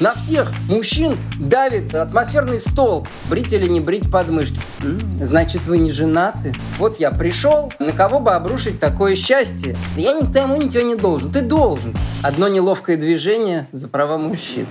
На всех мужчин давит атмосферный столб. Брить или не брить подмышки? Значит, вы не женаты? Вот я пришел, на кого бы обрушить такое счастье? Я никому ничего не должен, ты должен. Одно неловкое движение за права мужчин.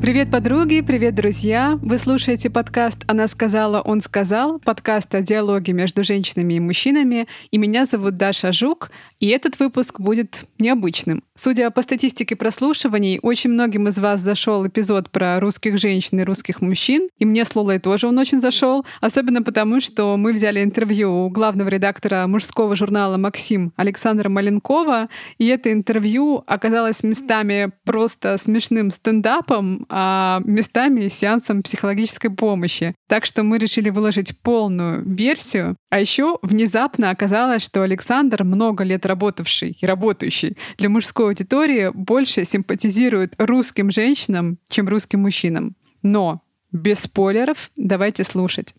Привет, подруги, привет, друзья! Вы слушаете подкаст «Она сказала, он сказал», подкаст о диалоге между женщинами и мужчинами, и меня зовут Даша Жук, и этот выпуск будет необычным. Судя по статистике прослушиваний, очень многим из вас зашел эпизод про русских женщин и русских мужчин, и мне с Лолой тоже он очень зашел, особенно потому, что мы взяли интервью у главного редактора мужского журнала «Максим» Александра Маленкова, и это интервью оказалось местами просто смешным стендапом, а местами сеансом психологической помощи. Так что мы решили выложить полную версию. А еще внезапно оказалось, что Александр, много лет работавший и работающий для мужской аудитории, больше симпатизирует русским женщинам, чем русским мужчинам. Но без спойлеров давайте слушать.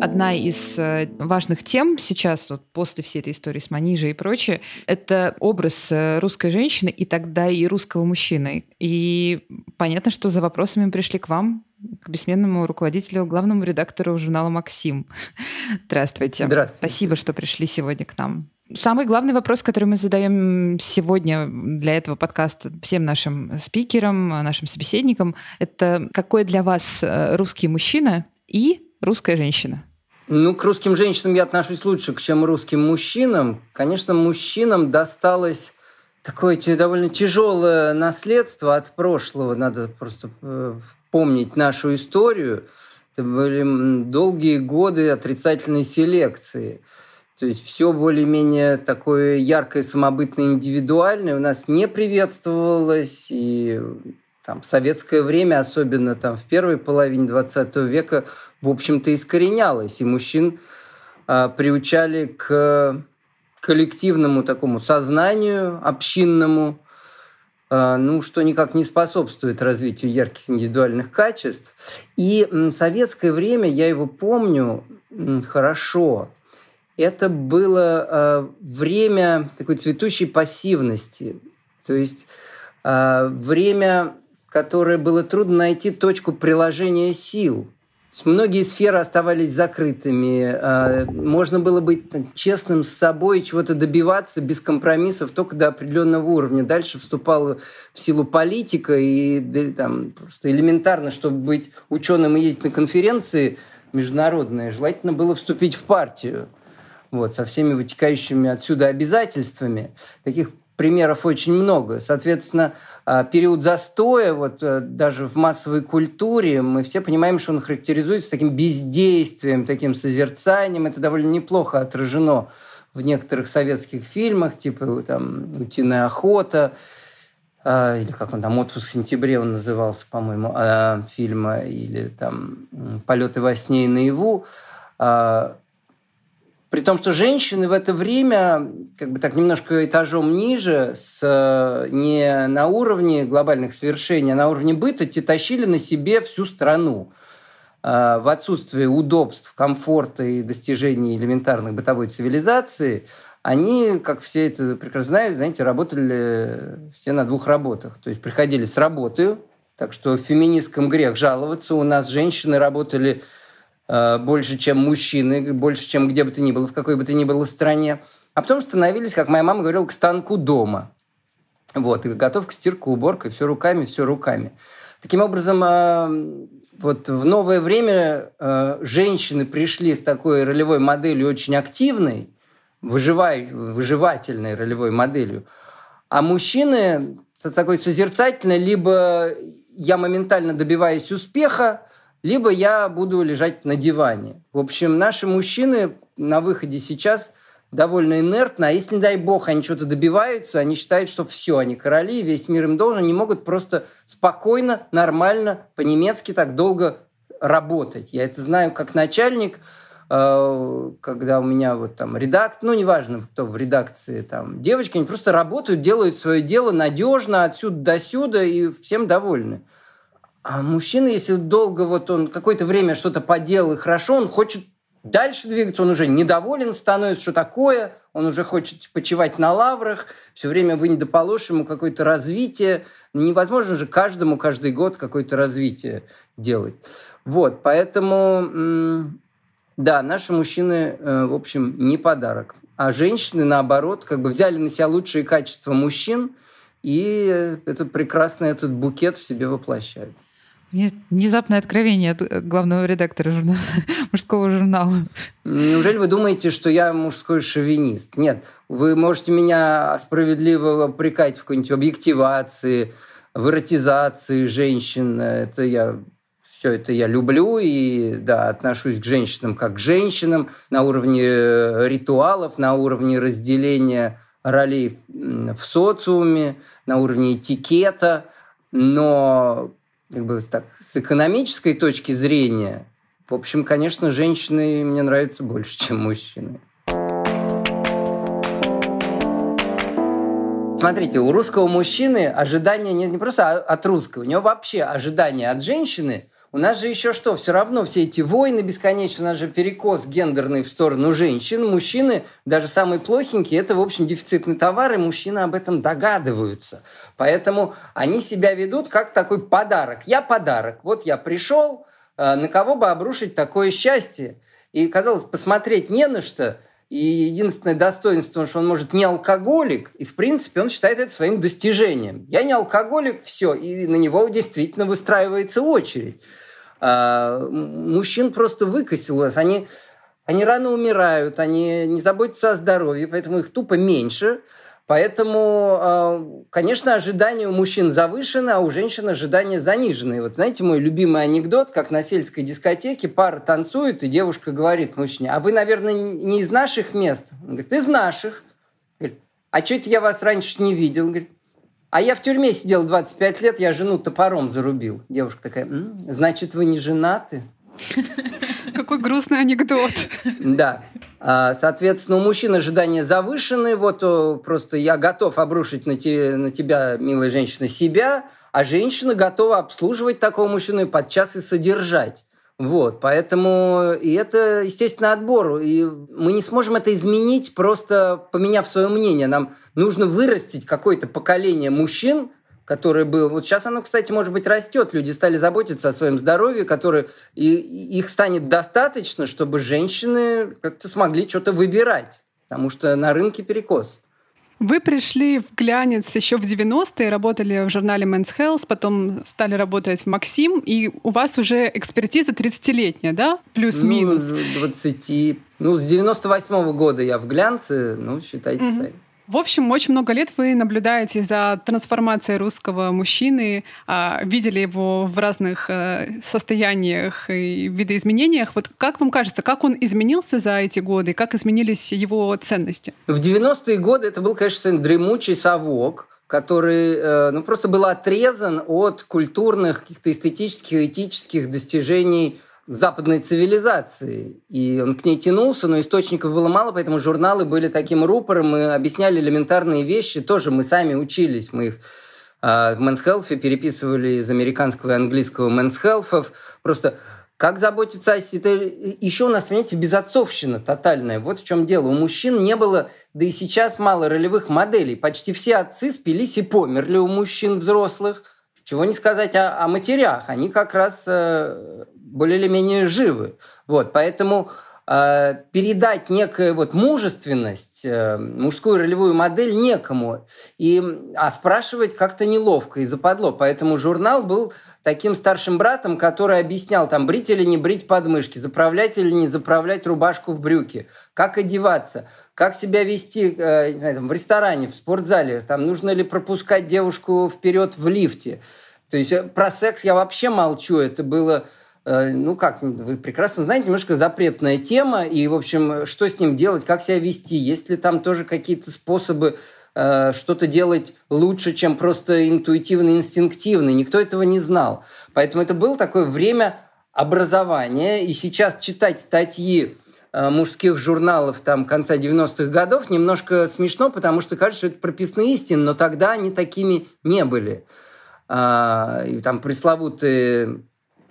Одна из важных тем сейчас, вот после всей этой истории с Манижей и прочее, это образ русской женщины и тогда и русского мужчины. И понятно, что за вопросами пришли к вам, к бессменному руководителю, главному редактору журнала «Максим». Здравствуйте. Здравствуйте. Спасибо, что пришли сегодня к нам. Самый главный вопрос, который мы задаем сегодня для этого подкаста всем нашим спикерам, нашим собеседникам, это какой для вас русский мужчина и русская женщина? Ну, к русским женщинам я отношусь лучше, чем русским мужчинам. Конечно, мужчинам досталось такое довольно тяжелое наследство от прошлого. Надо просто помнить нашу историю. Это были долгие годы отрицательной селекции. То есть все более-менее такое яркое, самобытное, индивидуальное у нас не приветствовалось. И в советское время, особенно в первой половине 20 века, в общем-то, искоренялось. И мужчин приучали к коллективному такому сознанию общинному, что никак не способствует развитию ярких индивидуальных качеств. И советское время, я его помню хорошо, это было время такой цветущей пассивности. То есть время, в которое было трудно найти точку приложения сил. Многие сферы оставались закрытыми. Можно было быть честным с собой, чего-то добиваться без компромиссов только до определенного уровня. Дальше вступала в силу политика, и просто элементарно, чтобы быть ученым и ездить на конференции международные, желательно было вступить в партию. Со всеми вытекающими отсюда обязательствами. Таких примеров очень много. Соответственно, период застоя, даже в массовой культуре, мы все понимаем, что он характеризуется таким бездействием, таким созерцанием. Это довольно неплохо отражено в некоторых советских фильмах, типа «Утиная охота», или как он «Отпуск в сентябре» он назывался, по-моему, фильма, или «Полеты во сне и наяву». При том, что женщины в это время немножко этажом ниже, не на уровне глобальных свершений, а на уровне быта, тащили на себе всю страну. В отсутствие удобств, комфорта и достижений элементарных бытовой цивилизации, они, как все это прекрасно знают, работали все на двух работах. То есть приходили с работы, так что феминисткам грех жаловаться. У нас женщины работали больше, чем мужчины, больше, чем где бы то ни было, в какой бы то ни было стране. А потом становились, как моя мама говорила, к станку дома. И готовка, стирка, уборка, все руками, все руками. Таким образом, в новое время женщины пришли с такой ролевой моделью очень активной, выживательной ролевой моделью, а мужчины с такой созерцательной, либо я моментально добиваюсь успеха, либо я буду лежать на диване. В общем, наши мужчины на выходе сейчас довольно инертны, а если, не дай бог, они чего-то добиваются, они считают, что все, они короли, весь мир им должен, они могут просто спокойно, нормально, по-немецки так долго работать. Я это знаю как начальник когда у меня вот там ну, неважно, кто в редакции, там, девочки, они просто работают, делают свое дело надежно отсюда до сюда и всем довольны. А мужчина, если долго вот он какое-то время что-то поделал и хорошо, он хочет дальше двигаться, он уже недоволен становится, что такое, он уже хочет почивать на лаврах, все время вы не доположь ему какое-то развитие. Невозможно же каждому каждый год какое-то развитие делать. Вот, поэтому, да, наши мужчины, в общем, не подарок. А женщины, наоборот, как бы взяли на себя лучшие качества мужчин, и это прекрасно, этот букет в себе воплощают. Мне внезапное откровение от главного редактора журнала, мужского журнала. Неужели вы думаете, что я мужской шовинист? Нет, вы можете меня справедливо упрекать в какой-нибудь объективации, в эротизации женщин. Это я все это я люблю и да, отношусь к женщинам как к женщинам на уровне ритуалов, на уровне разделения ролей в социуме, на уровне этикета, но как бы так, с экономической точки зрения, в общем, конечно, женщины мне нравятся больше, чем мужчины. Смотрите, у русского мужчины ожидания нет не просто от русского, у него вообще ожидания от женщины. У нас же еще что? Все равно все эти войны бесконечные, у нас же перекос гендерный в сторону женщин. Мужчины, даже самые плохенькие, это, в общем, дефицитный товар, и мужчины об этом догадываются. Поэтому они себя ведут как такой подарок. Я подарок. Вот я пришел, на кого бы обрушить такое счастье? И, казалось, посмотреть не на что. И единственное достоинство, что он, может, не алкоголик, и, в принципе, он считает это своим достижением. Я не алкоголик, все, и на него действительно выстраивается очередь. Мужчин просто выкосило у нас. Они рано умирают, они не заботятся о здоровье, поэтому их тупо меньше. Поэтому, конечно, ожидания у мужчин завышены, а у женщин ожидания занижены. Вот знаете, мой любимый анекдот, как на сельской дискотеке пара танцует, и девушка говорит мужчине: а вы, наверное, не из наших мест? Он говорит: из наших. Говорит: а что это я вас раньше не видел? Он говорит: а я в тюрьме сидел 25 лет, я жену топором зарубил. Девушка такая: значит, вы не женаты? Какой грустный анекдот. Да. Соответственно, у мужчин ожидания завышены. Вот просто я готов обрушить на тебя, милая женщина, себя, а женщина готова обслуживать такого мужчину и подчас и содержать. Вот. Поэтому и это, естественно, отбор. И мы не сможем это изменить, просто поменяв свое мнение. Нам нужно вырастить какое-то поколение мужчин, который был. Вот сейчас оно, кстати, может быть, растет. Люди стали заботиться о своем здоровье, которые их станет достаточно, чтобы женщины как-то смогли что-то выбирать, потому что на рынке перекос. Вы пришли в глянец еще в 90-е, работали в журнале Men's Health, потом стали работать в Максим, и у вас уже экспертиза 30-летняя, да? Плюс-минус. Ну, 20. Ну, с 98-го года я в глянце, ну, считайте сами. В общем, очень много лет вы наблюдаете за трансформацией русского мужчины, видели его в разных состояниях и видоизменениях. Вот как вам кажется, как он изменился за эти годы, как изменились его ценности? В 90-е годы это был, конечно, дремучий совок, который просто был отрезан от культурных, каких-то эстетических, этических достижений западной цивилизации. И он к ней тянулся, но источников было мало, поэтому журналы были таким рупором, мы объясняли элементарные вещи, тоже мы сами учились, мы их в Men's Health переписывали из американского и английского Men's Health. Просто как заботиться о себе. Еще у нас, понимаете, безотцовщина тотальная. Вот в чем дело. У мужчин не было, да и сейчас мало ролевых моделей. Почти все отцы спились и померли у мужчин взрослых. Чего не сказать о матерях. Они как раз более или менее живы. Вот, поэтому передать некую вот мужественность, мужскую ролевую модель некому. А спрашивать как-то неловко и западло. Поэтому журнал был таким старшим братом, который объяснял, там, брить или не брить подмышки, заправлять или не заправлять рубашку в брюки, как одеваться, как себя вести, не знаю, там, в ресторане, в спортзале, там, нужно ли пропускать девушку вперед в лифте. То есть про секс я вообще молчу. Это было... Ну как, вы прекрасно знаете, немножко запретная тема, и, в общем, что с ним делать, как себя вести, есть ли там тоже какие-то способы что-то делать лучше, чем просто интуитивно, инстинктивно, никто этого не знал. Поэтому это было такое время образования, и сейчас читать статьи мужских журналов там, конца 90-х годов немножко смешно, потому что кажется, что это прописные истины, но тогда они такими не были. И там пресловутые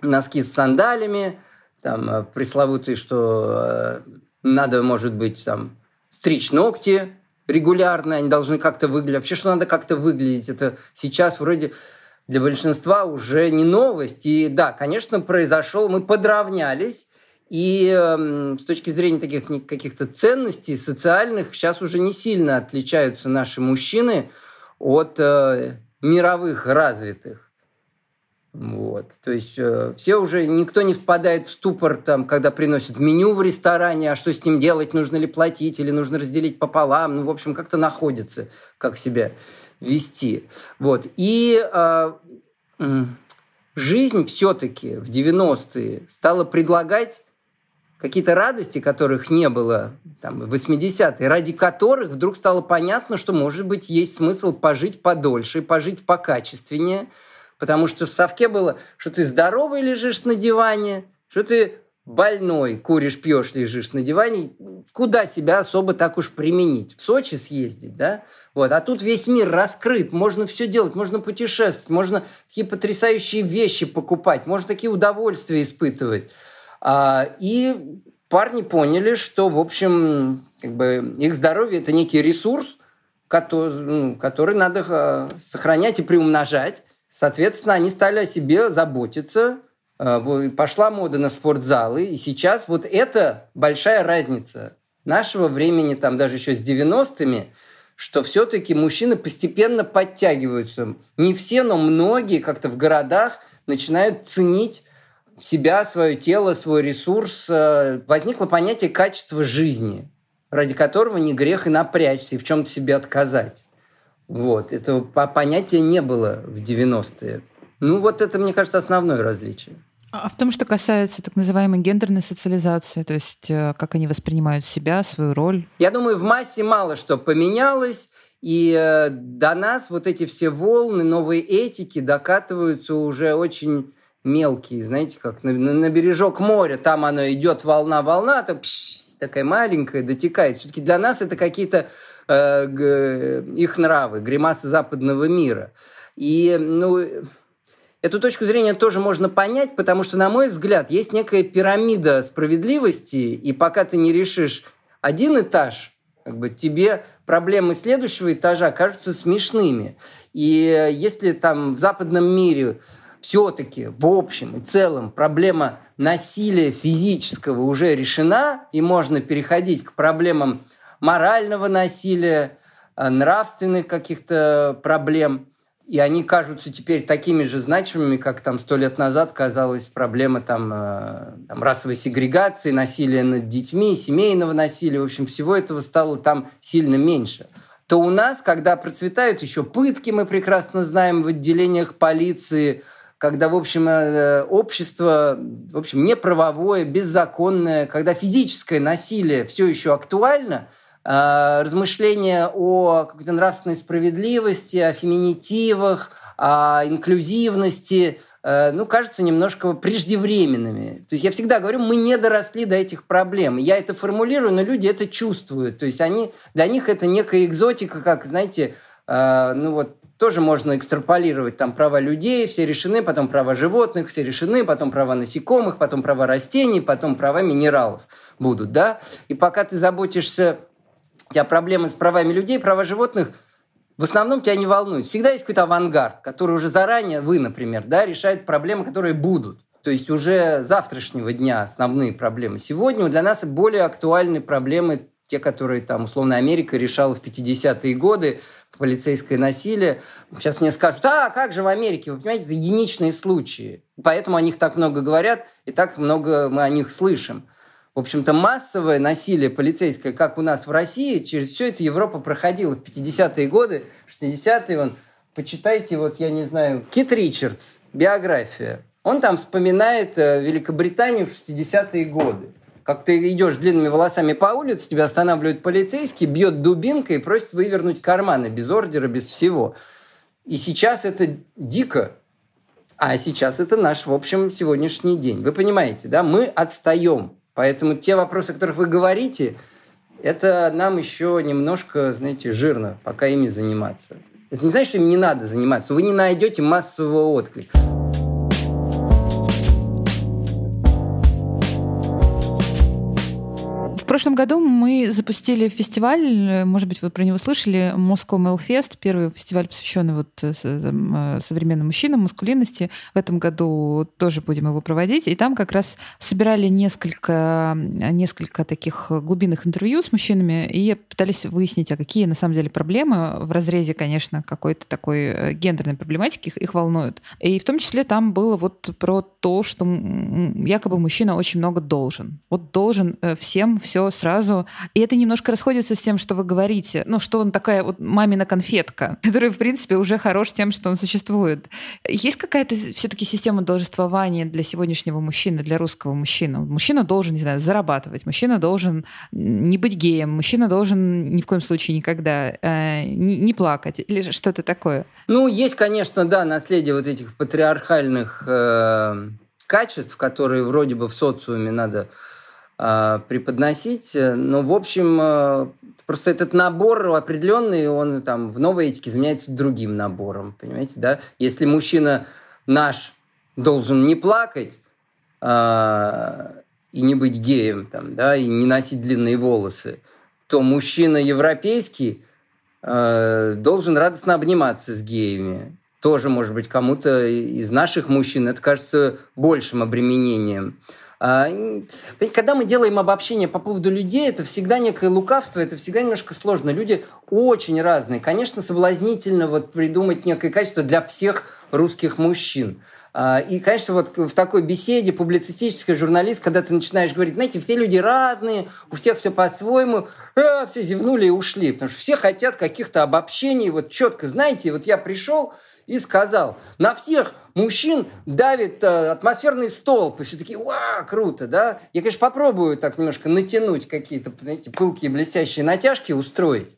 носки с сандалями, там пресловутые, что надо, может быть, там, стричь ногти регулярно, они должны как-то выглядеть. Вообще, что надо как-то выглядеть, это сейчас вроде для большинства уже не новость. И да, конечно, произошел, мы подравнялись, и с точки зрения таких каких-то ценностей социальных сейчас уже не сильно отличаются наши мужчины от мировых развитых. Вот. То есть все уже, никто не впадает в ступор, там, когда приносят меню в ресторане, а что с ним делать, нужно ли платить или нужно разделить пополам. Ну, в общем, как-то находится, как себя вести. Вот. И жизнь все-таки в 90-е стала предлагать какие-то радости, которых не было там, в 80-е, ради которых вдруг стало понятно, что, может быть, есть смысл пожить подольше, пожить покачественнее, потому что в совке было, что ты здоровый лежишь на диване, что ты больной, куришь, пьешь, лежишь на диване, куда себя особо так уж применить? В Сочи съездить, да? Вот. А тут весь мир раскрыт, можно все делать, можно путешествовать, можно такие потрясающие вещи покупать, можно такие удовольствия испытывать. И парни поняли, что, в общем, как бы их здоровье – это некий ресурс, который надо сохранять и приумножать. Соответственно, они стали о себе заботиться. Пошла мода на спортзалы. И сейчас вот это большая разница нашего времени, там даже еще с 90-ми, что все-таки мужчины постепенно подтягиваются. Не все, но многие как-то в городах начинают ценить себя, свое тело, свой ресурс. Возникло понятие качества жизни, ради которого не грех и напрячься, и в чем-то себе отказать. Вот. Этого понятия не было в 90-е. Ну вот это, мне кажется, основное различие. А в том, что касается так называемой гендерной социализации, то есть как они воспринимают себя, свою роль? Я думаю, в массе мало что поменялось, и до нас вот эти все волны, новые этики докатываются уже очень... мелкие, знаете, как на бережок моря, там оно идет волна-волна, там такая маленькая, дотекает. Все-таки для нас это какие-то их нравы, гримасы западного мира. И эту точку зрения тоже можно понять, потому что, на мой взгляд, есть некая пирамида справедливости, и пока ты не решишь один этаж, как бы тебе проблемы следующего этажа кажутся смешными. И если там в западном мире все-таки в общем и целом проблема насилия физического уже решена, и можно переходить к проблемам морального насилия, нравственных каких-то проблем, и они кажутся теперь такими же значимыми, как там 100 лет назад казалась проблема там, расовой сегрегации, насилия над детьми, семейного насилия. В общем, всего этого стало там сильно меньше. То у нас, когда процветают еще пытки, мы прекрасно знаем, в отделениях полиции, когда, в общем, общество, в общем, неправовое, беззаконное, когда физическое насилие все еще актуально, размышления о какой-то нравственной справедливости, о феминитивах, о инклюзивности, кажутся немножко преждевременными. То есть я всегда говорю, мы не доросли до этих проблем. Я это формулирую, но люди это чувствуют. То есть для них это некая экзотика, как, знаете, тоже можно экстраполировать, там права людей, все решены, потом права животных, все решены, потом права насекомых, потом права растений, потом права минералов будут, да? И пока ты заботишься, у тебя проблемы с правами людей, права животных в основном тебя не волнуют. Всегда есть какой-то авангард, который уже заранее, вы, например, да, решает проблемы, которые будут. То есть уже завтрашнего дня основные проблемы. Сегодня для нас более актуальны проблемы, те, которые, там, условно, Америка решала в 50-е годы, полицейское насилие. Сейчас мне скажут, как же в Америке? Вы понимаете, это единичные случаи. Поэтому о них так много говорят, и так много мы о них слышим. В общем-то, массовое насилие полицейское, как у нас в России, через все это Европа проходила в 50-е годы, 60-е. Почитайте, я не знаю, Кит Ричардс, биография. Он там вспоминает Великобританию в 60-е годы. Как ты идешь с длинными волосами по улице, тебя останавливают полицейский, бьет дубинкой и просит вывернуть карманы без ордера, без всего. И сейчас это дико, а сейчас это наш, в общем, сегодняшний день. Вы понимаете, да? Мы отстаем Поэтому те вопросы, о которых вы говорите, это нам еще немножко, знаете, жирно, пока ими заниматься. Это не значит, что им не надо заниматься, вы не найдете массового отклика. В прошлом году мы запустили фестиваль, может быть, вы про него слышали, Moscow Mail Fest, первый фестиваль, посвященный вот современным мужчинам, маскулинности. В этом году тоже будем его проводить. И там как раз собирали несколько таких глубинных интервью с мужчинами и пытались выяснить, а какие на самом деле проблемы в разрезе, конечно, какой-то такой гендерной проблематики их волнуют. И в том числе там было вот про то, что якобы мужчина очень много должен. Вот должен всем все сразу. И это немножко расходится с тем, что вы говорите. Ну, что он такая вот мамина конфетка, которая, в принципе, уже хорош тем, что он существует. Есть какая-то все-таки система должествования для сегодняшнего мужчины, для русского мужчины? Мужчина должен, не знаю, зарабатывать, мужчина должен не быть геем, мужчина должен ни в коем случае никогда не плакать или что-то такое. Ну, есть, конечно, да, наследие вот этих патриархальных качеств, которые вроде бы в социуме надо преподносить, но, в общем, просто этот набор определенный, он там в новой этике заменяется другим набором, понимаете, да? Если мужчина наш должен не плакать и не быть геем, там, да, и не носить длинные волосы, то мужчина европейский должен радостно обниматься с геями. Тоже, может быть, кому-то из наших мужчин это кажется большим обременением. Когда мы делаем обобщение по поводу людей, это всегда некое лукавство, это всегда немножко сложно. Люди очень разные. Конечно, соблазнительно вот придумать некое качество для всех русских мужчин. И, конечно, вот в такой беседе публицистической, журналист, когда ты начинаешь говорить, знаете, все люди разные, у всех все по-своему, все зевнули и ушли, потому что все хотят каких-то обобщений, вот четко, знаете, вот я пришел и сказал, на всех мужчин давит атмосферный столб, и все такие, уа, круто, да? Я, конечно, попробую так немножко натянуть какие-то, знаете, пылкие блестящие натяжки устроить.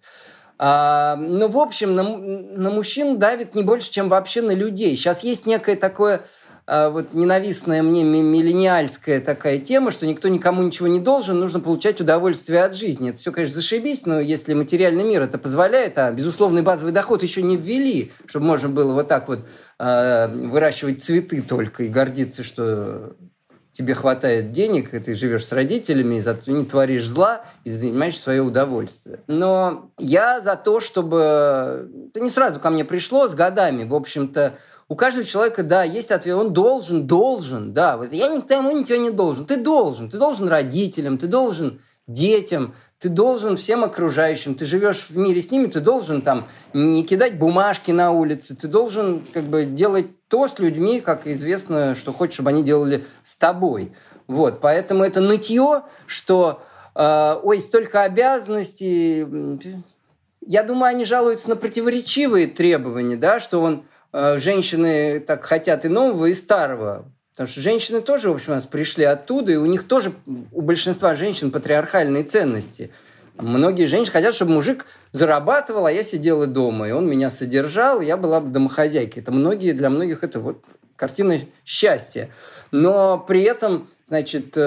Но, в общем, на мужчин давит не больше, чем вообще на людей. Сейчас есть некое такое вот ненавистная мне миллениальская такая тема, что никто никому ничего не должен, нужно получать удовольствие от жизни. Это все, конечно, зашибись, но если материальный мир это позволяет, а безусловный базовый доход еще не ввели, чтобы можно было вот так вот выращивать цветы только и гордиться, что тебе хватает денег, и ты живешь с родителями, зато не творишь зла и занимаешь свое удовольствие. Но я за то, чтобы... Это не сразу ко мне пришло, с годами, в общем-то, у каждого человека, да, есть ответ, он должен, да, вот я никому ничего не должен, ты должен родителям, ты должен детям, ты должен всем окружающим, ты живешь в мире с ними, ты должен там не кидать бумажки на улице, ты должен как бы делать то с людьми, как известно, что хочешь, чтобы они делали с тобой, вот, поэтому это нытье, что, ой, столько обязанностей, я думаю, они жалуются на противоречивые требования, да, что он женщины так хотят и нового, и старого. Потому что женщины тоже, в общем, у нас пришли оттуда, и у них тоже, у большинства женщин, патриархальные ценности. Многие женщины хотят, чтобы мужик зарабатывал, а я сидела дома, и он меня содержал, и я была бы домохозяйкой. Это многие, для многих это вот картина счастья. Но при этом, значит,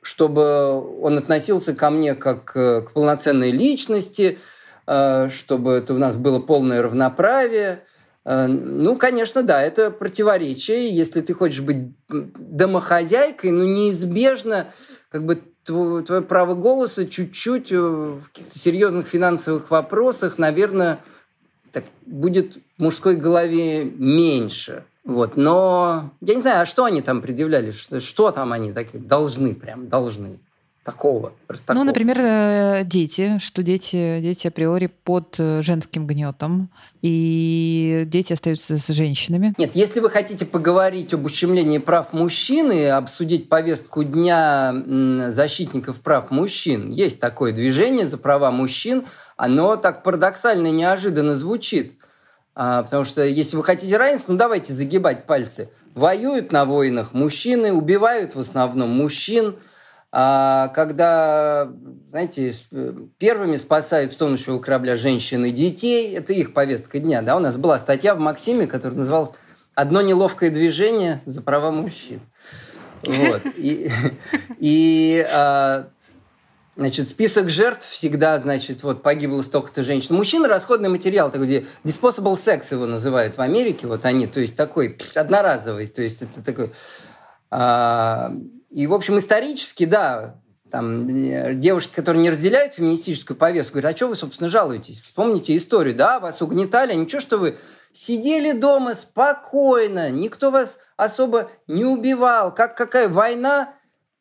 чтобы он относился ко мне как к полноценной личности, чтобы это у нас было полное равноправие. Ну, конечно, да, это противоречие. Если ты хочешь быть домохозяйкой, ну, неизбежно как бы твое право голоса чуть-чуть в каких-то серьезных финансовых вопросах, наверное, так будет в мужской голове меньше. Вот. Но я не знаю, а что они там предъявляли? Что там они такие должны, прям должны? Такого. Ну, например, дети, что дети априори под женским гнетом, и дети остаются с женщинами. Нет, если вы хотите поговорить об ущемлении прав мужчин и обсудить повестку дня защитников прав мужчин, есть такое движение «За права мужчин», оно так парадоксально и неожиданно звучит, потому что если вы хотите равенства, ну давайте загибать пальцы. Воюют на войнах мужчины, убивают в основном мужчин, когда, знаете, первыми спасают с тонущего корабля женщин и детей, это их повестка дня. Да? У нас была статья в «Максиме», которая называлась «Одно неловкое движение за права мужчин». Вот. Значит, список жертв всегда, значит, вот погибло столько-то женщин. Мужчины – расходный материал, такой, где disposable sex его называют в Америке, вот они, то есть такой одноразовый, то есть это такой... И, в общем, исторически, да, там девушки, которые не разделяют феминистическую повестку, говорят, а что вы, собственно, жалуетесь? Вспомните историю, да, вас угнетали, а ничего, что вы... Сидели дома спокойно, никто вас особо не убивал. Как какая война,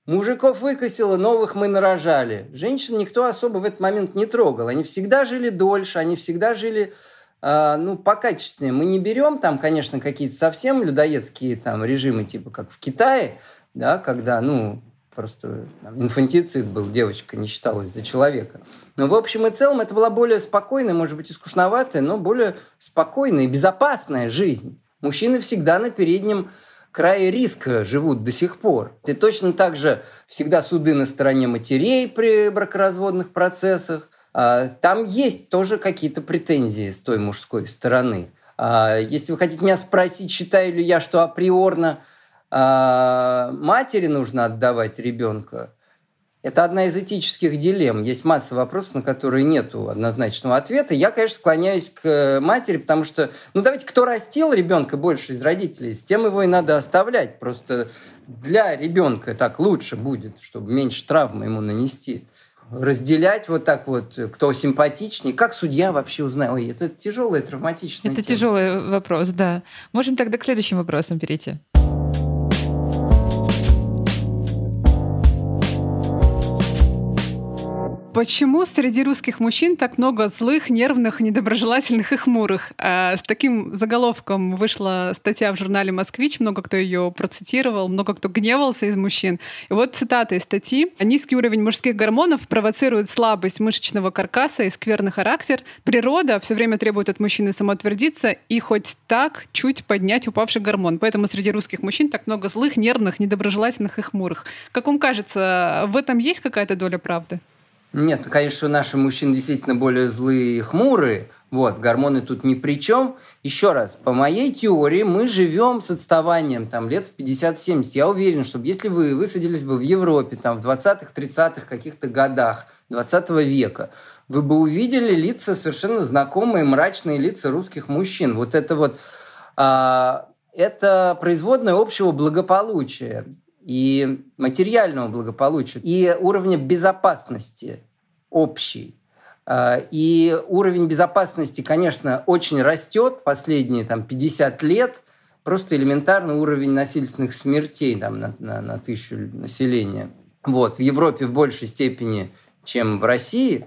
мужиков выкосила, новых мы нарожали. Женщин никто особо в этот момент не трогал. Они всегда жили дольше, они всегда жили ну, покачественнее. Мы не берем там, конечно, какие-то совсем людоедские там, режимы, типа как в Китае, да, когда ну, просто там, инфантицид был, девочка не считалась за человека. Но в общем и целом это была более спокойная, может быть, и скучноватая, но более спокойная и безопасная жизнь. Мужчины всегда на переднем крае риска живут до сих пор. И точно так же всегда суды на стороне матерей при бракоразводных процессах. Там есть тоже какие-то претензии с той мужской стороны. Если вы хотите меня спросить, считаю ли я, что априорно матери нужно отдавать ребенка, это одна из этических дилемм. Есть масса вопросов, на которые нет однозначного ответа. Я, конечно, склоняюсь к матери, потому что, ну, давайте, кто растил ребенка больше из родителей, с тем его и надо оставлять. Просто для ребенка так лучше будет, чтобы меньше травмы ему нанести. Разделять вот так вот, кто симпатичнее. Как судья вообще узнал? Ой, это тяжелая, травматичная тема. Это тяжелый вопрос, да. Можем тогда к следующим вопросам перейти. Почему среди русских мужчин так много злых, нервных, недоброжелательных и хмурых? С таким заголовком вышла статья в журнале «Москвич», много кто ее процитировал, много кто гневался из мужчин. И вот цитата из статьи. «Низкий уровень мужских гормонов провоцирует слабость мышечного каркаса и скверный характер. Природа все время требует от мужчины самоутвердиться и хоть так чуть поднять упавший гормон. Поэтому среди русских мужчин так много злых, нервных, недоброжелательных и хмурых». Как вам кажется, в этом есть какая-то доля правды? Нет, ну, конечно, наши мужчины действительно более злые и хмурые. Вот, гормоны тут ни при чем. Еще раз, по моей теории, мы живем с отставанием там, лет в 50-70. Я уверен, что если вы высадились бы в Европе там, в 20-х, 30-х каких-то годах 20 века, вы бы увидели лица, совершенно знакомые, мрачные лица русских мужчин. Это производное общего благополучия и материального благополучия, и уровня безопасности общей. И уровень безопасности, конечно, очень растет последние там, 50 лет. Просто элементарный уровень насильственных смертей там, на 1000 населения. Вот. В Европе в большей степени, чем в России.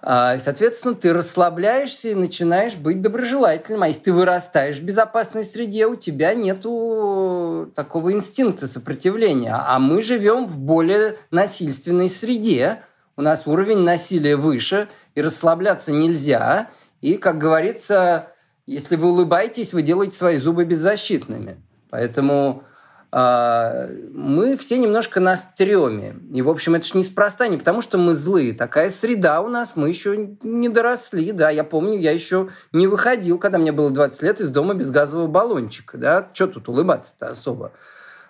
Соответственно, ты расслабляешься и начинаешь быть доброжелательным. А если ты вырастаешь в безопасной среде, у тебя нету такого инстинкта сопротивления. А мы живем в более насильственной среде. У нас уровень насилия выше, и расслабляться нельзя. И, как говорится, если вы улыбаетесь, вы делаете свои зубы беззащитными. Поэтому... мы все немножко на стреме. И, в общем, это ж неспроста, не потому что мы злые. Такая среда у нас, мы еще не доросли. Да, я помню, я еще не выходил, когда мне было 20 лет, из дома без газового баллончика. Да, что тут улыбаться-то особо?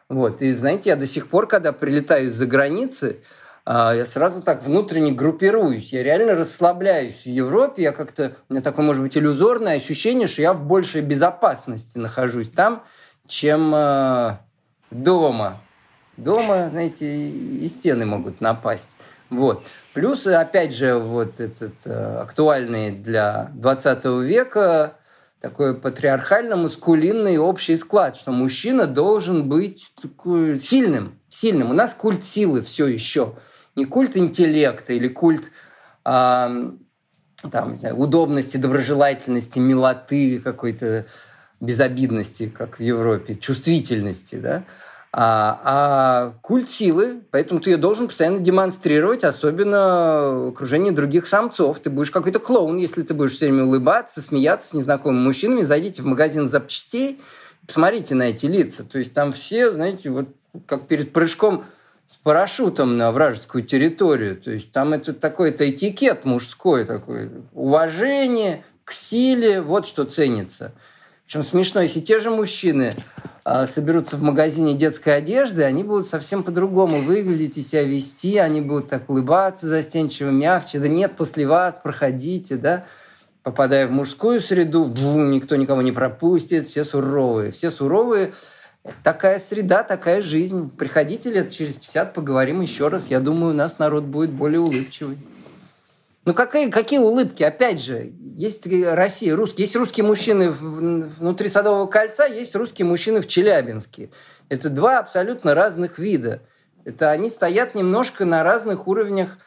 Вот. И, знаете, я до сих пор, когда прилетаю из-за границы, я сразу так внутренне группируюсь. Я реально расслабляюсь в Европе. Я как-то... У меня такое, может быть, иллюзорное ощущение, что я в большей безопасности нахожусь там, чем... дома. Дома, знаете, и стены могут напасть. Вот. Плюс, опять же, вот этот актуальный для 20 века такой патриархально-маскулинный общий склад, что мужчина должен быть такой сильным. Сильным. У нас культ силы все еще. Не культ интеллекта или культ там, не знаю, удобности, доброжелательности, милоты какой-то, безобидности, как в Европе, чувствительности, да, а культ силы, поэтому ты ее должен постоянно демонстрировать, особенно в окружении других самцов. Ты будешь какой-то клоун, если ты будешь все время улыбаться, смеяться с незнакомыми мужчинами. Зайдите в магазин запчастей, посмотрите на эти лица. То есть там все, знаете, вот как перед прыжком с парашютом на вражескую территорию. То есть там это такой-то этикет мужской, такой уважение к силе, вот что ценится. Причем смешно, если те же мужчины соберутся в магазине детской одежды, они будут совсем по-другому выглядеть и себя вести, они будут так улыбаться застенчиво, мягче, да нет, после вас, проходите, да. Попадая в мужскую среду, никто никого не пропустит, все суровые. Все суровые, такая среда, такая жизнь. Приходите лет через 50, поговорим еще раз. Я думаю, у нас народ будет более улыбчивый. Ну, какие улыбки? Опять же, есть Россия, есть русские мужчины внутри Садового кольца, есть русские мужчины в Челябинске. Это два абсолютно разных вида. Это они стоят немножко на разных уровнях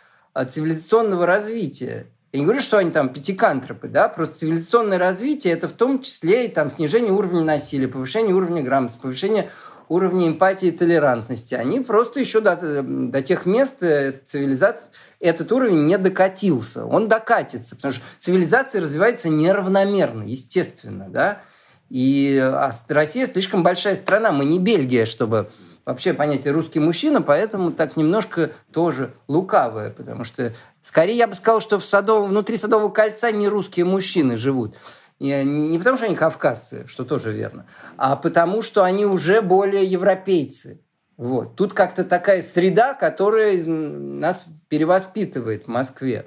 цивилизационного развития. Я не говорю, что они там пятикантропы, да, просто цивилизационное развитие – это в том числе и там снижение уровня насилия, повышение уровня грамотности, повышение уровня эмпатии и толерантности. Они просто еще до тех мест цивилизации этот уровень не докатился. Он докатится, потому что цивилизация развивается неравномерно, естественно, да. И Россия слишком большая страна, мы не Бельгия, чтобы вообще понятие «русский мужчина», поэтому так немножко тоже лукавое, потому что скорее я бы сказал, что внутри Садового кольца не русские мужчины живут. Не потому, что они кавказцы, что тоже верно, а потому, что они уже более европейцы. Вот. Тут как-то такая среда, которая нас перевоспитывает в Москве.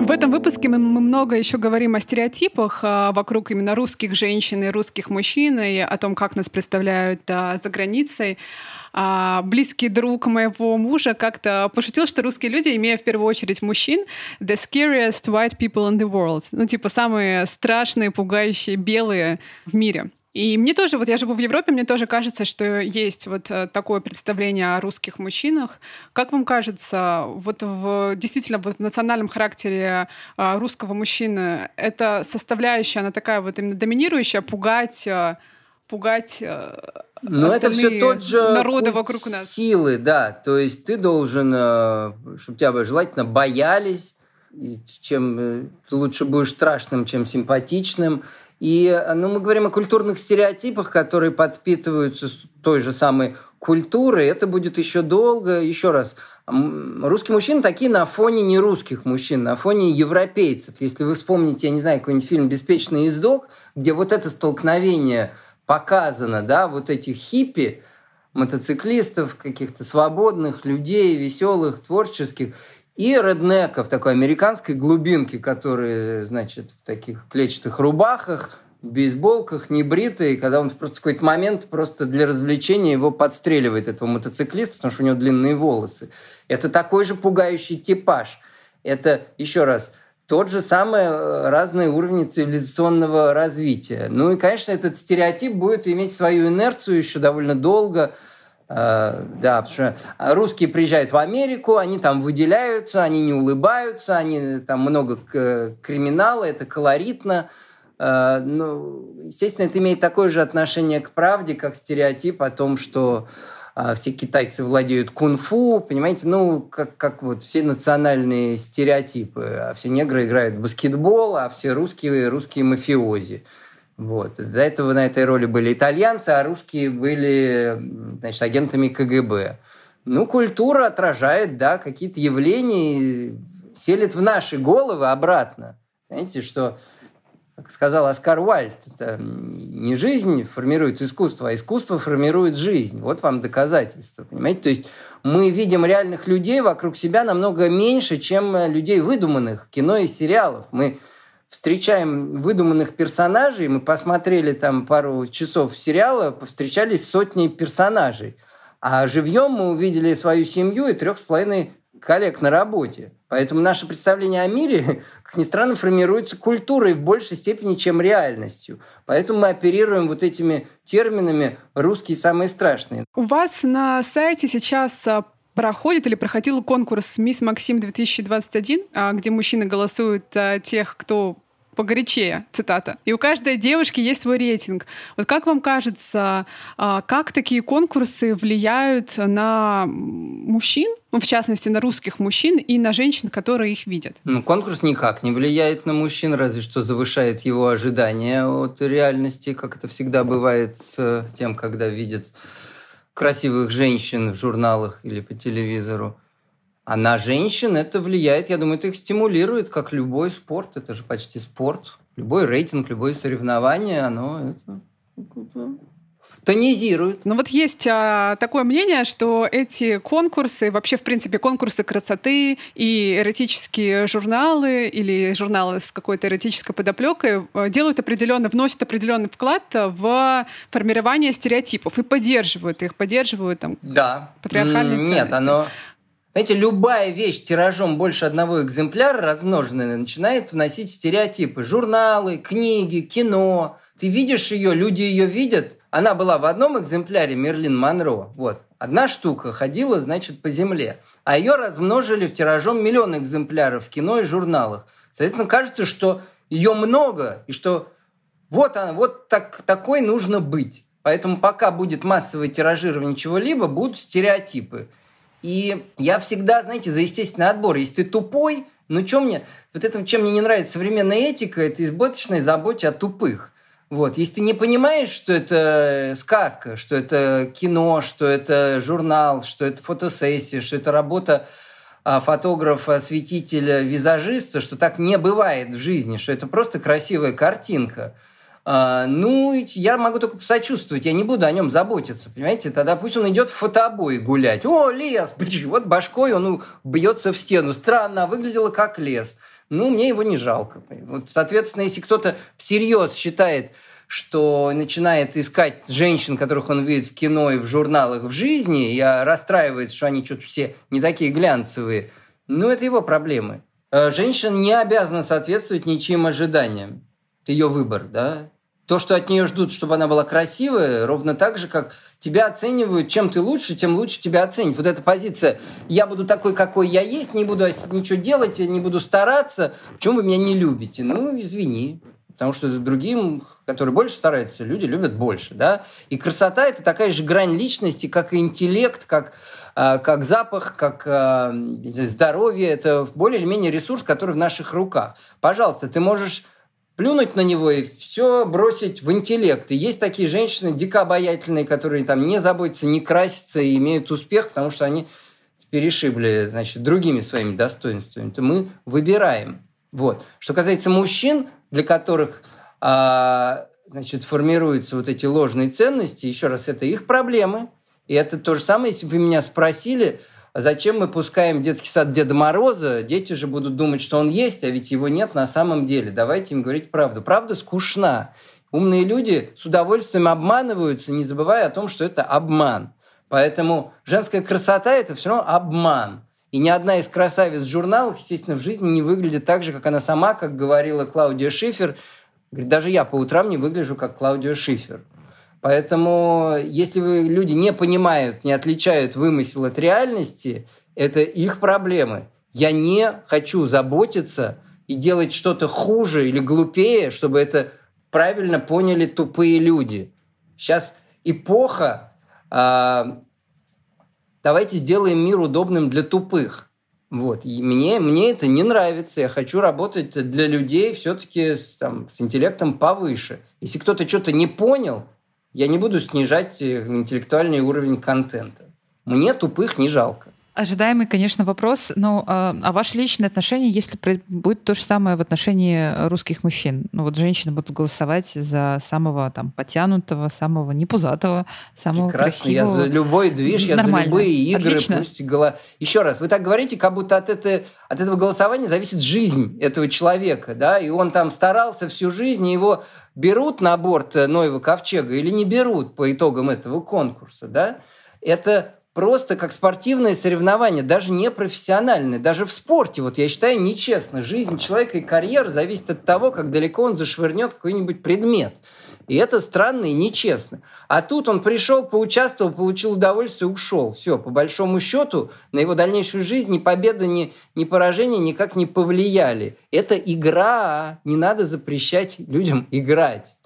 В этом выпуске мы много еще говорим о стереотипах вокруг именно русских женщин и русских мужчин, и о том, как нас представляют за границей. Близкий друг моего мужа как-то пошутил, что русские люди, имея в первую очередь мужчин, the scariest white people in the world. Ну, типа самые страшные, пугающие белые в мире. И мне тоже, вот я живу в Европе, мне тоже кажется, что есть вот такое представление о русских мужчинах. Как вам кажется, вот в национальном характере русского мужчины эта составляющая, она такая вот именно доминирующая, пугать но это все тот же народы вокруг нас. Силы, да. То есть ты должен, чтобы тебя желательно боялись, и чем ты лучше будешь страшным, чем симпатичным. И мы говорим о культурных стереотипах, которые подпитываются той же самой культурой. Это будет еще долго. Еще раз, русские мужчины такие на фоне не русских мужчин, на фоне европейцев. Если вы вспомните, я не знаю, какой-нибудь фильм «Беспечный ездок», где вот это столкновение показано, да, вот этих хиппи, мотоциклистов, каких-то свободных людей, веселых, творческих, и реднеков, такой американской глубинки, которые, значит, в таких клетчатых рубахах, в бейсболках, небритые, когда он просто в какой-то момент просто для развлечения его подстреливает, этого мотоциклиста, потому что у него длинные волосы. Это такой же пугающий типаж. Это, еще раз, тот же самый разные уровни цивилизационного развития. Ну и, конечно, этот стереотип будет иметь свою инерцию еще довольно долго. Да, потому что русские приезжают в Америку, они там выделяются, они не улыбаются, они там много криминала, это колоритно. Ну, естественно, это имеет такое же отношение к правде, как стереотип о том, что все китайцы владеют кунг-фу, понимаете, ну, как вот все национальные стереотипы. А все негры играют в баскетбол, а все русские мафиози. Вот. До этого на этой роли были итальянцы, а русские были, значит, агентами КГБ. Ну, культура отражает, да, какие-то явления, селит в наши головы обратно. Знаете, что, как сказал Оскар Уальд, это не жизнь формирует искусство, а искусство формирует жизнь. Вот вам доказательство, понимаете? То есть мы видим реальных людей вокруг себя намного меньше, чем людей выдуманных, кино и сериалов. Мы встречаем выдуманных персонажей, мы посмотрели там пару часов сериала, повстречались с сотней персонажей. А живьем мы увидели свою семью и 3,5 коллег на работе. Поэтому наше представление о мире, как ни странно, формируется культурой в большей степени, чем реальностью. Поэтому мы оперируем вот этими терминами «русские самые страшные». У вас на сайте сейчас проходит или проходил конкурс «Мисс Максим 2021», где мужчины голосуют тех, кто погорячее, цитата. И у каждой девушки есть свой рейтинг. Вот как вам кажется, как такие конкурсы влияют на мужчин, в частности, на русских мужчин и на женщин, которые их видят? Ну, конкурс никак не влияет на мужчин, разве что завышает его ожидания от реальности, как это всегда бывает с тем, когда видят красивых женщин в журналах или по телевизору. А на женщин это влияет, я думаю, это их стимулирует, как любой спорт. Это же почти спорт. Любой рейтинг, любое соревнование, оно это тонизирует. Ну вот есть такое мнение, что эти конкурсы, вообще, в принципе, конкурсы красоты и эротические журналы или журналы с какой-то эротической подоплекой делают определенно, вносят определенный вклад в формирование стереотипов и поддерживают их, поддерживают там, да, патриархальные ценности. Нет, оно... Знаете, любая вещь тиражом больше одного экземпляра, размноженная, начинает вносить стереотипы. Журналы, книги, кино. Ты видишь ее, люди ее видят. Она была в одном экземпляре Мерлин Монро. Вот. Одна штука ходила, значит, по земле. А ее размножили тиражом миллион экземпляров в кино и журналах. Соответственно, кажется, что ее много, и что вот она, вот такой нужно быть. Поэтому пока будет массовое тиражирование чего-либо, будут стереотипы. И я всегда, знаете, за естественный отбор. Если ты тупой, ну что мне... Вот это, чем мне не нравится современная этика, это избыточная забота о тупых. Вот. Если ты не понимаешь, что это сказка, что это кино, что это журнал, что это фотосессия, что это работа фотографа, осветителя, визажиста, что так не бывает в жизни, что это просто красивая картинка, ну, я могу только посочувствовать, я не буду о нем заботиться, понимаете? Тогда пусть он идет в фотобой гулять. О, лес! Вот башкой он бьется в стену. Странно, выглядело как лес. Ну, мне его не жалко. Вот, соответственно, если кто-то всерьез считает, что начинает искать женщин, которых он видит в кино и в журналах в жизни, и расстраивается, что они что-то все не такие глянцевые, ну, это его проблемы. Женщина не обязана соответствовать ничьим ожиданиям. Это ее выбор, да? То, что от нее ждут, чтобы она была красивая, ровно так же, как тебя оценивают. Чем ты лучше, тем лучше тебя оценят. Вот эта позиция «я буду такой, какой я есть, не буду ничего делать, не буду стараться, почему вы меня не любите?» Ну, извини, потому что другим, которые больше стараются, люди любят больше, да? И красота – это такая же грань личности, как и интеллект, как запах, как здоровье. Это более или менее ресурс, который в наших руках. Пожалуйста, ты можешь... плюнуть на него и все бросить в интеллект. И есть такие женщины дико обаятельные, которые там не заботятся, не красятся и имеют успех, потому что они перешибли, значит, другими своими достоинствами. Это мы выбираем. Вот. Что касается мужчин, для которых значит, формируются вот эти ложные ценности, еще раз, это их проблемы. И это то же самое, если бы вы меня спросили, зачем мы пускаем в детский сад Деда Мороза? Дети же будут думать, что он есть, а ведь его нет на самом деле. Давайте им говорить правду. Правда скучна. Умные люди с удовольствием обманываются, не забывая о том, что это обман. Поэтому женская красота – это все равно обман. И ни одна из красавиц в журналах, естественно, в жизни не выглядит так же, как она сама, как говорила Клаудия Шиффер. Говорит, даже я по утрам не выгляжу, как Клаудия Шиффер. Поэтому, если люди не понимают, не отличают вымысел от реальности, это их проблемы. Я не хочу заботиться и делать что-то хуже или глупее, чтобы это правильно поняли тупые люди. Сейчас эпоха «давайте сделаем мир удобным для тупых». Вот. И мне это не нравится. Я хочу работать для людей все-таки с интеллектом повыше. Если кто-то что-то не понял... Я не буду снижать интеллектуальный уровень контента. Мне тупых не жалко. Ожидаемый, конечно, вопрос. Ну, а ваши личные отношения, если будет то же самое в отношении русских мужчин? Ну, вот женщины будут голосовать за самого там подтянутого, самого непузатого, самого прекрасно, красивого. Я за любой движ, нормально. Я за любые игры. Отлично. Пусть Еще раз, вы так говорите, как будто от этого голосования зависит жизнь этого человека, да, и он там старался всю жизнь, и его берут на борт Ноева ковчега или не берут по итогам этого конкурса, да? Это... просто как спортивные соревнования, даже не профессиональные, даже в спорте, вот я считаю, нечестно. Жизнь человека и карьера зависит от того, как далеко он зашвырнет какой-нибудь предмет. И это странно и нечестно. А тут он пришел, поучаствовал, получил удовольствие, ушел. Все, по большому счету, на его дальнейшую жизнь ни победа, ни поражение никак не повлияли. Это игра, не надо запрещать людям играть.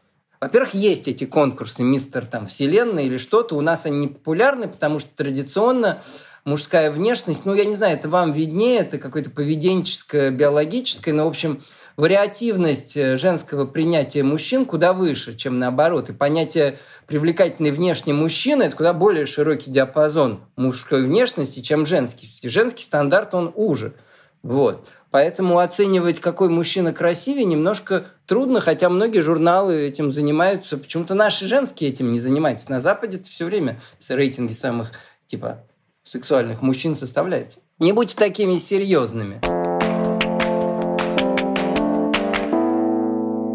Во-первых, есть эти конкурсы «Мистер Вселенная» или что-то. У нас они не популярны, потому что традиционно мужская внешность, ну, я не знаю, это вам виднее, это какое-то поведенческое, биологическое, но, в общем, вариативность женского принятия мужчин куда выше, чем наоборот. И понятие «привлекательный внешний мужчина» – это куда более широкий диапазон мужской внешности, чем женский. Женский стандарт, он уже. Вот. Поэтому оценивать, какой мужчина красивее, немножко трудно, хотя многие журналы этим занимаются. Почему-то наши женские этим не занимаются. На Западе это все время рейтинги самых, типа, сексуальных мужчин составляют. Не будьте такими серьезными.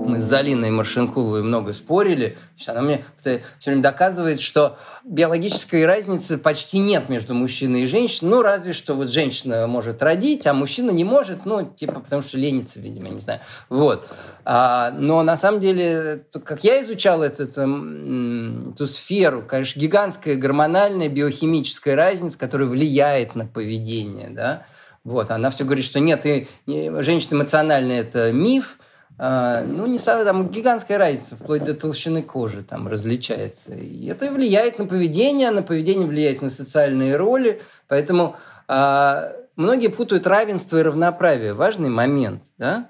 Мы с Залиной Маршенковой много спорили. Она мне все время доказывает, что биологической разницы почти нет между мужчиной и женщиной. Ну, разве что вот женщина может родить, а мужчина не может. Ну, типа, потому что ленится, видимо, не знаю. Вот. Но на самом деле, как я изучал эту сферу, конечно, гигантская гормональная биохимическая разница, которая влияет на поведение. Да? Вот. Она все говорит, что нет, и женщина эмоциональная – это миф. Ну, не совсем, там гигантская разница, вплоть до толщины кожи там различается. И это влияет на поведение влияет на социальные роли. Поэтому многие путают равенство и равноправие. Важный момент, да?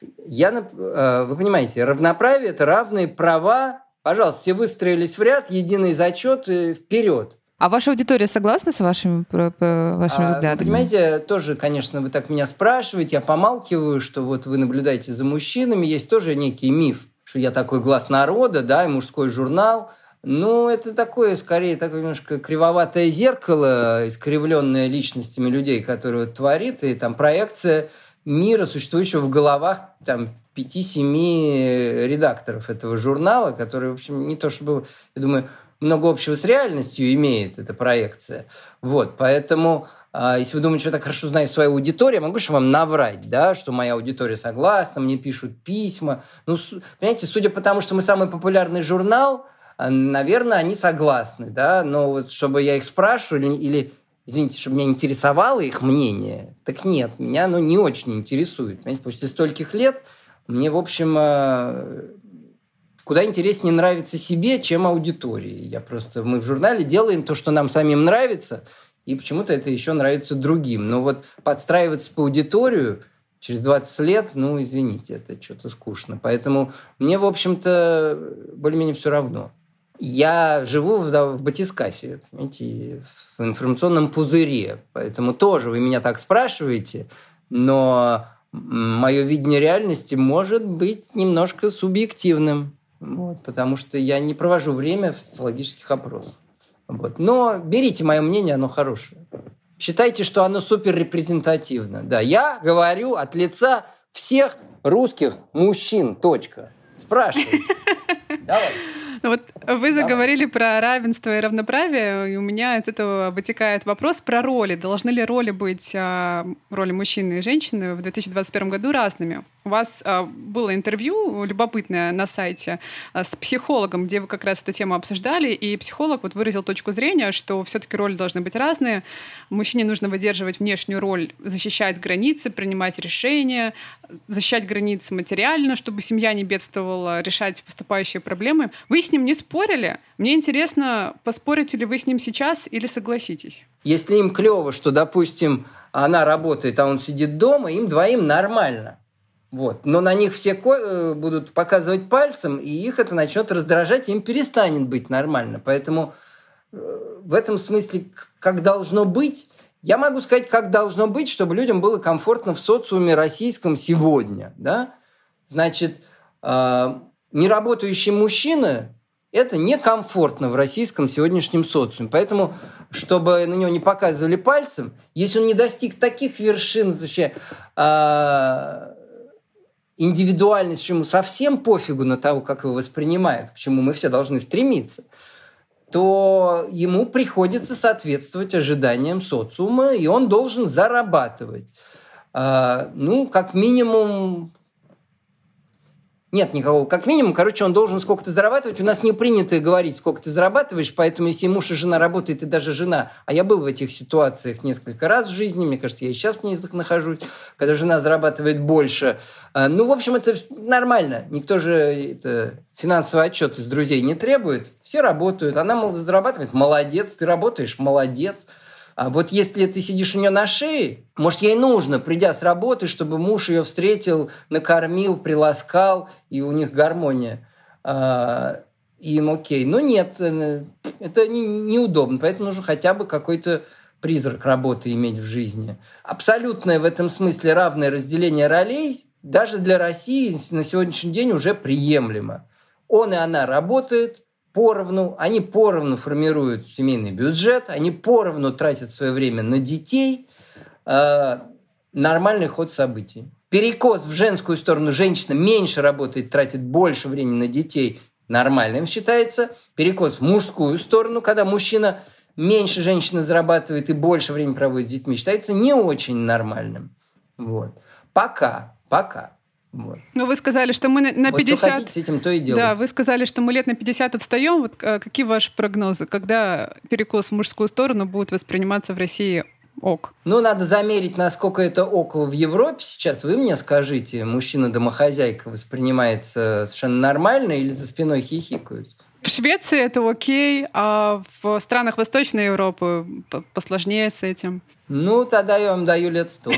Вы понимаете, равноправие – это равные права. Пожалуйста, все выстроились в ряд, единый зачет и вперед. А ваша аудитория согласна с вашими взглядами? Вы понимаете, тоже, конечно, вы так меня спрашиваете, я помалкиваю, что вот вы наблюдаете за мужчинами, есть тоже некий миф, что я такой глаз народа, да, и мужской журнал. Ну, это такое, скорее, такое немножко кривоватое зеркало, искривленное личностями людей, которые творит, и там проекция мира, существующего в головах там 5-7 редакторов этого журнала, которые, в общем, не то чтобы, я думаю, много общего с реальностью имеет эта проекция. Вот, поэтому, если вы думаете, что я так хорошо знаю свою аудиторию, я могу же вам наврать, да, что моя аудитория согласна, мне пишут письма. Ну, понимаете, судя по тому, что мы самый популярный журнал, наверное, они согласны, да, но вот чтобы я их спрашивал или извините, чтобы меня интересовало их мнение, так нет, меня оно не очень интересует. Понимаете, после стольких лет мне, в общем, куда интереснее нравится себе, чем аудитории. Мы в журнале делаем то, что нам самим нравится, и почему-то это еще нравится другим. Но вот подстраиваться по аудиторию через 20 лет, ну, извините, это что-то скучно. Поэтому мне, в общем-то, более-менее все равно. Я живу в батискафе, понимаете, в информационном пузыре, поэтому тоже вы меня так спрашиваете, но мое видение реальности может быть немножко субъективным. Вот, потому что я не провожу время в социологических опросах. Вот. Но берите мое мнение, оно хорошее. Считайте, что оно суперрепрезентативно. Да, я говорю от лица всех русских мужчин. Точка. Спрашивай. Давай. Вот вы заговорили про равенство и равноправие, и у меня из этого вытекает вопрос про роли. Должны ли роли быть, роли мужчины и женщины в 2021 году разными? У вас было интервью любопытное на сайте с психологом, где вы как раз эту тему обсуждали, и психолог вот выразил точку зрения, что все-таки роли должны быть разные. Мужчине нужно выдерживать внешнюю роль, защищать границы, принимать решения, защищать границы материально, чтобы семья не бедствовала, решать поступающие проблемы. Вы с ним не спорили? Мне интересно, поспорите ли вы с ним сейчас или согласитесь? Если им клево, что, допустим, она работает, а он сидит дома, им двоим нормально. Вот. Но на них все будут показывать пальцем, и их это начнет раздражать, и им перестанет быть нормально. Поэтому в этом смысле, как должно быть, я могу сказать, как должно быть, чтобы людям было комфортно в социуме российском сегодня. Да? Значит, неработающий мужчина – это некомфортно в российском сегодняшнем социуме. Поэтому, чтобы на него не показывали пальцем, если он не достиг таких вершин вообще, индивидуальность, чему совсем пофигу на того, как его воспринимают, к чему мы все должны стремиться, то ему приходится соответствовать ожиданиям социума, и он должен зарабатывать. Ну, как минимум... Нет никого. Как минимум, короче, он должен сколько-то зарабатывать. У нас не принято говорить, сколько ты зарабатываешь, поэтому если муж и жена работают, и даже жена... А я был в этих ситуациях несколько раз в жизни, мне кажется, я и сейчас в ней нахожусь, когда жена зарабатывает больше. Ну, в общем, это нормально. Никто же финансовый отчет из друзей не требует. Все работают. Она, мол, зарабатывает. Молодец. Ты работаешь? Молодец. А вот если ты сидишь у нее на шее, может, ей нужно, придя с работы, чтобы муж ее встретил, накормил, приласкал, и у них гармония. И им окей. Но нет, это неудобно, поэтому нужно хотя бы какой-то призрак работы иметь в жизни. Абсолютное в этом смысле равное разделение ролей даже для России на сегодняшний день уже приемлемо. Он и она работают поровну, они поровну формируют семейный бюджет, они поровну тратят свое время на детей. Нормальный ход событий. Перекос в женскую сторону: женщина меньше работает, тратит больше времени на детей, нормальным считается. Перекос в мужскую сторону, когда мужчина меньше женщины зарабатывает и больше времени проводит с детьми, считается не очень нормальным. Вот. Пока. Вот. Ну, вы сказали, что мы на 50... Вот что хотите с этим, то и делайте. Да, вы сказали, что мы лет на 50 отстаем. Вот какие ваши прогнозы? Когда перекос в мужскую сторону будет восприниматься в России ок? Ну, надо замерить, насколько это ок в Европе сейчас. Вы мне скажите, мужчина-домохозяйка воспринимается совершенно нормально или за спиной хихикают? В Швеции это окей, а в странах Восточной Европы посложнее с этим. Ну, тогда я вам даю лет 100.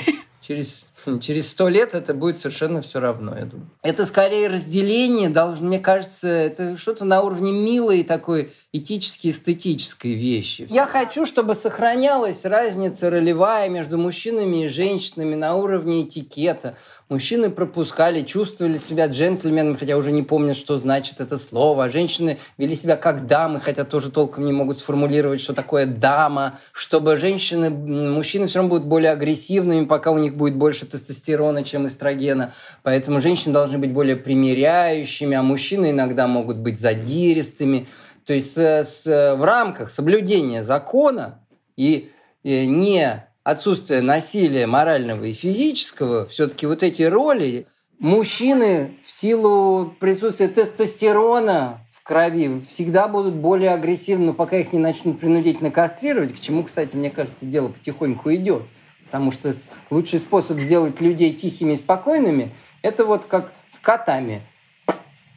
Через 100 лет это будет совершенно все равно, я думаю. Это скорее разделение, мне кажется, это что-то на уровне милой такой этически-эстетической вещи. Я хочу, чтобы сохранялась разница ролевая между мужчинами и женщинами на уровне этикета. Мужчины пропускали, чувствовали себя джентльменами, хотя уже не помнят, что значит это слово. А женщины вели себя как дамы, хотя тоже толком не могут сформулировать, что такое дама. Чтобы мужчины все равно будут более агрессивными, пока у них будет больше тестостерона, чем эстрогена. Поэтому женщины должны быть более примиряющими, а мужчины иногда могут быть задиристыми. То есть в рамках соблюдения закона и не отсутствия насилия морального и физического, все-таки вот эти роли мужчины в силу присутствия тестостерона в крови всегда будут более агрессивны, пока их не начнут принудительно кастрировать, к чему, кстати, мне кажется, дело потихоньку идет. Потому что лучший способ сделать людей тихими и спокойными – это вот как с котами.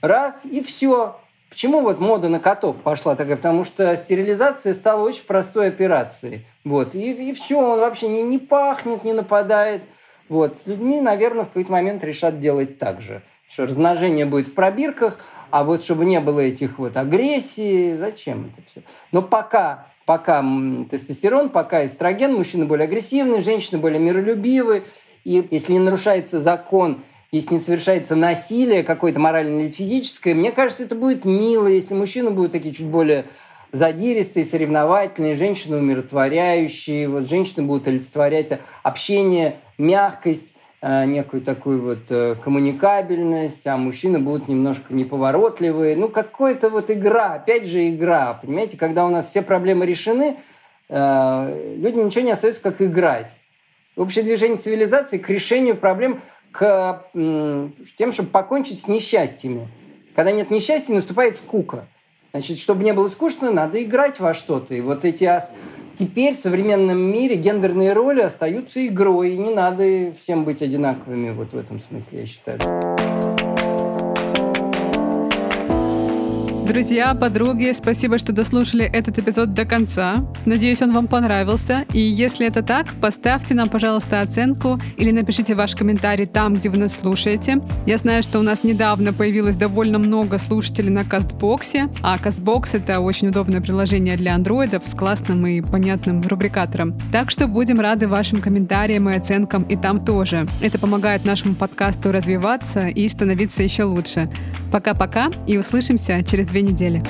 Раз – и все. Почему вот мода на котов пошла такая? Потому что стерилизация стала очень простой операцией. Вот. И все, он вообще не пахнет, не нападает. Вот. С людьми, наверное, в какой-то момент решат делать так же. Что размножение будет в пробирках, а вот чтобы не было этих вот агрессий, зачем это все? Но пока тестостерон, пока эстроген, мужчины более агрессивны, женщины более миролюбивы. И если не нарушается закон, если не совершается насилие какое-то моральное или физическое, мне кажется, это будет мило, если мужчины будут такие чуть более задиристые, соревновательные, женщины умиротворяющие. Вот женщины будут олицетворять общение, мягкость, некую такую вот коммуникабельность, а мужчины будут немножко неповоротливые. Ну, какая-то вот игра, опять же игра, понимаете? Когда у нас все проблемы решены, людям ничего не остается, как играть. Общее движение цивилизации к решению проблем, к тем, чтобы покончить с несчастьями. Когда нет несчастья, наступает скука. Значит, чтобы не было скучно, надо играть во что-то. И вот эти... Теперь в современном мире гендерные роли остаются игрой, и не надо всем быть одинаковыми вот в этом смысле, я считаю. Друзья, подруги, спасибо, что дослушали этот эпизод до конца. Надеюсь, он вам понравился. И если это так, поставьте нам, пожалуйста, оценку или напишите ваш комментарий там, где вы нас слушаете. Я знаю, что у нас недавно появилось довольно много слушателей на Castbox. А Castbox — это очень удобное приложение для андроидов с классным и понятным рубрикатором. Так что будем рады вашим комментариям и оценкам и там тоже. Это помогает нашему подкасту развиваться и становиться еще лучше. Пока-пока и услышимся через 2 недели.